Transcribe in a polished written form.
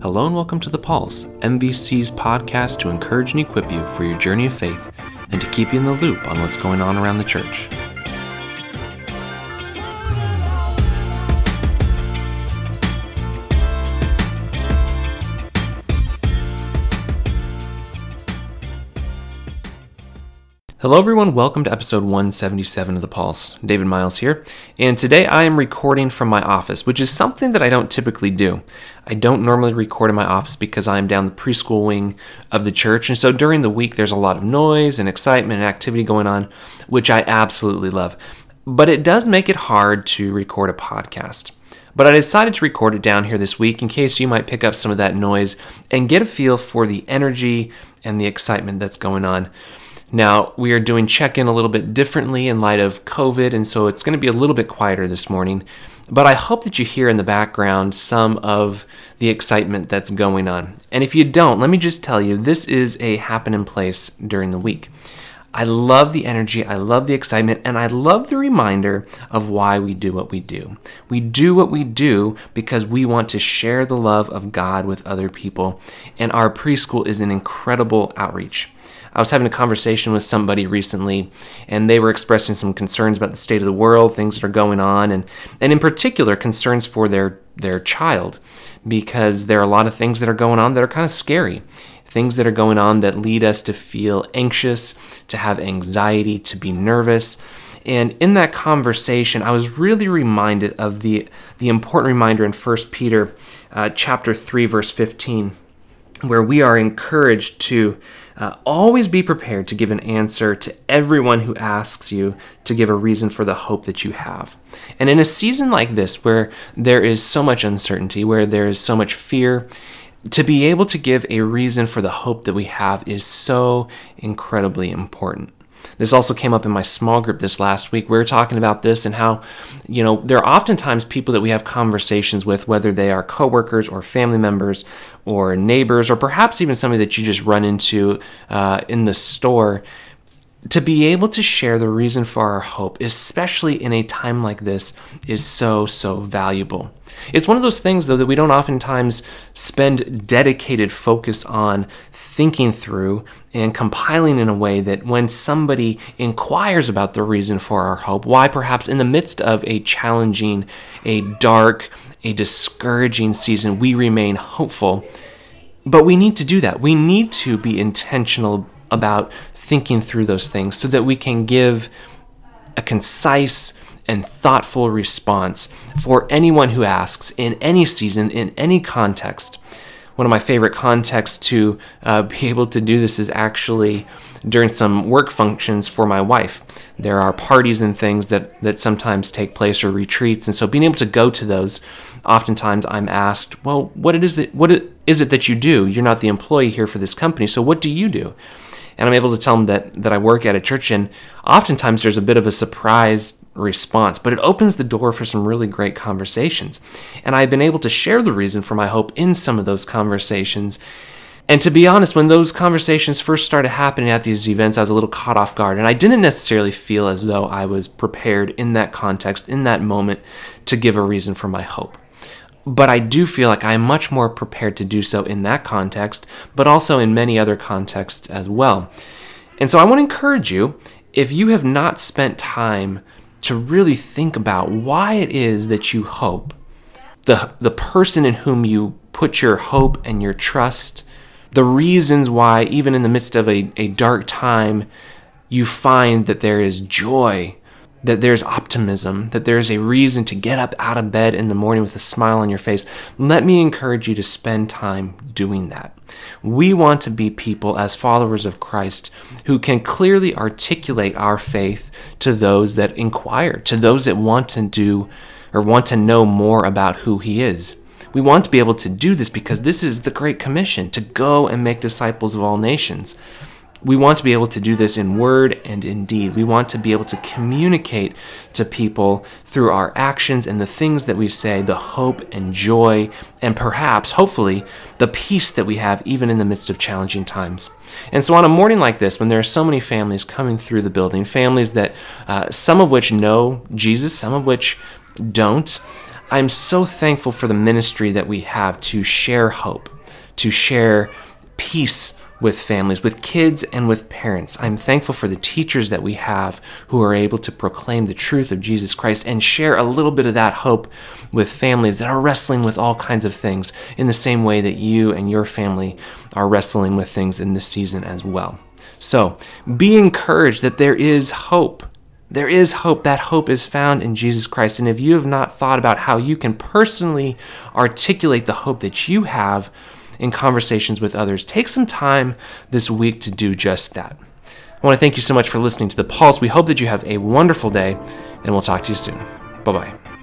Hello and welcome to The Pulse, MVC's podcast to encourage and equip you for your journey of faith and to keep you in the loop on what's going on around the church. Hello everyone, welcome to episode 177 of The Pulse. David Miles here, and today I am recording from my office, which is something that I don't typically do. I don't normally record in my office because I am down the preschool wing of the church, and so during the week there's a lot of noise and excitement and activity going on, which I absolutely love. But it does make it hard to record a podcast. But I decided to record it down here this week in case you might pick up some of that noise and get a feel for the energy and the excitement that's going on. Now, we are doing check-in a little bit differently in light of COVID, and so it's going to be a little bit quieter this morning, but I hope that you hear in the background some of the excitement that's going on. And if you don't, let me just tell you, this is a happen in place during the week. I love the energy, I love the excitement, and I love the reminder of why we do what we do. We do what we do because we want to share the love of God with other people, and our preschool is an incredible outreach. I was having a conversation with somebody recently, and they were expressing some concerns about the state of the world, things that are going on, and in particular, concerns for their child, because there are a lot of things that are going on that are kind of scary, things that are going on that lead us to feel anxious, to have anxiety, to be nervous. And in that conversation, I was really reminded of the important reminder in 1 Peter chapter 3, verse 15, where we are encouraged to always be prepared to give an answer to everyone who asks you to give a reason for the hope that you have. And in a season like this, where there is so much uncertainty, where there is so much fear, to be able to give a reason for the hope that we have is so incredibly important. This also came up in my small group this last week. We were talking about this and how, there are oftentimes people that we have conversations with, whether they are coworkers or family members or neighbors, or perhaps even somebody that you just run into in the store. To be able to share the reason for our hope, especially in a time like this, is so, so valuable. It's one of those things, though, that we don't oftentimes spend dedicated focus on thinking through and compiling in a way that when somebody inquires about the reason for our hope, why perhaps in the midst of a challenging, a dark, a discouraging season, we remain hopeful. But we need to do that. We need to be intentional about thinking through those things so that we can give a concise and thoughtful response for anyone who asks in any season, in any context. One of my favorite contexts to be able to do this is actually during some work functions for my wife. There are parties and things that sometimes take place, or retreats, and so being able to go to those, oftentimes I'm asked, well, what is it that you do? You're not the employee here for this company, so what do you do? And I'm able to tell them that I work at a church, and oftentimes there's a bit of a surprise response, but it opens the door for some really great conversations. And I've been able to share the reason for my hope in some of those conversations. And to be honest, when those conversations first started happening at these events, I was a little caught off guard, and I didn't necessarily feel as though I was prepared in that context, in that moment, to give a reason for my hope. But I do feel like I'm much more prepared to do so in that context, but also in many other contexts as well. And so I want to encourage you, if you have not spent time to really think about why it is that you hope, the person in whom you put your hope and your trust, the reasons why, even in the midst of a dark time, you find that there is joy, that there's optimism, that there's a reason to get up out of bed in the morning with a smile on your face. Let me encourage you to spend time doing that. We want to be people as followers of Christ who can clearly articulate our faith to those that inquire, to those that want to do or want to know more about who He is. We want to be able to do this because this is the Great Commission, to go and make disciples of all nations. We want to be able to do this in word and in deed. We want to be able to communicate to people through our actions and the things that we say, the hope and joy, and perhaps, hopefully, the peace that we have even in the midst of challenging times. And so on a morning like this, when there are so many families coming through the building, families that some of which know Jesus, some of which don't, I'm so thankful for the ministry that we have to share hope, to share peace with families, with kids, and with parents. I'm thankful for the teachers that we have who are able to proclaim the truth of Jesus Christ and share a little bit of that hope with families that are wrestling with all kinds of things in the same way that you and your family are wrestling with things in this season as well. So be encouraged that there is hope. There is hope. That hope is found in Jesus Christ. And if you have not thought about how you can personally articulate the hope that you have in conversations with others, take some time this week to do just that. I want to thank you so much for listening to The Pulse. We hope that you have a wonderful day, and we'll talk to you soon. Bye-bye.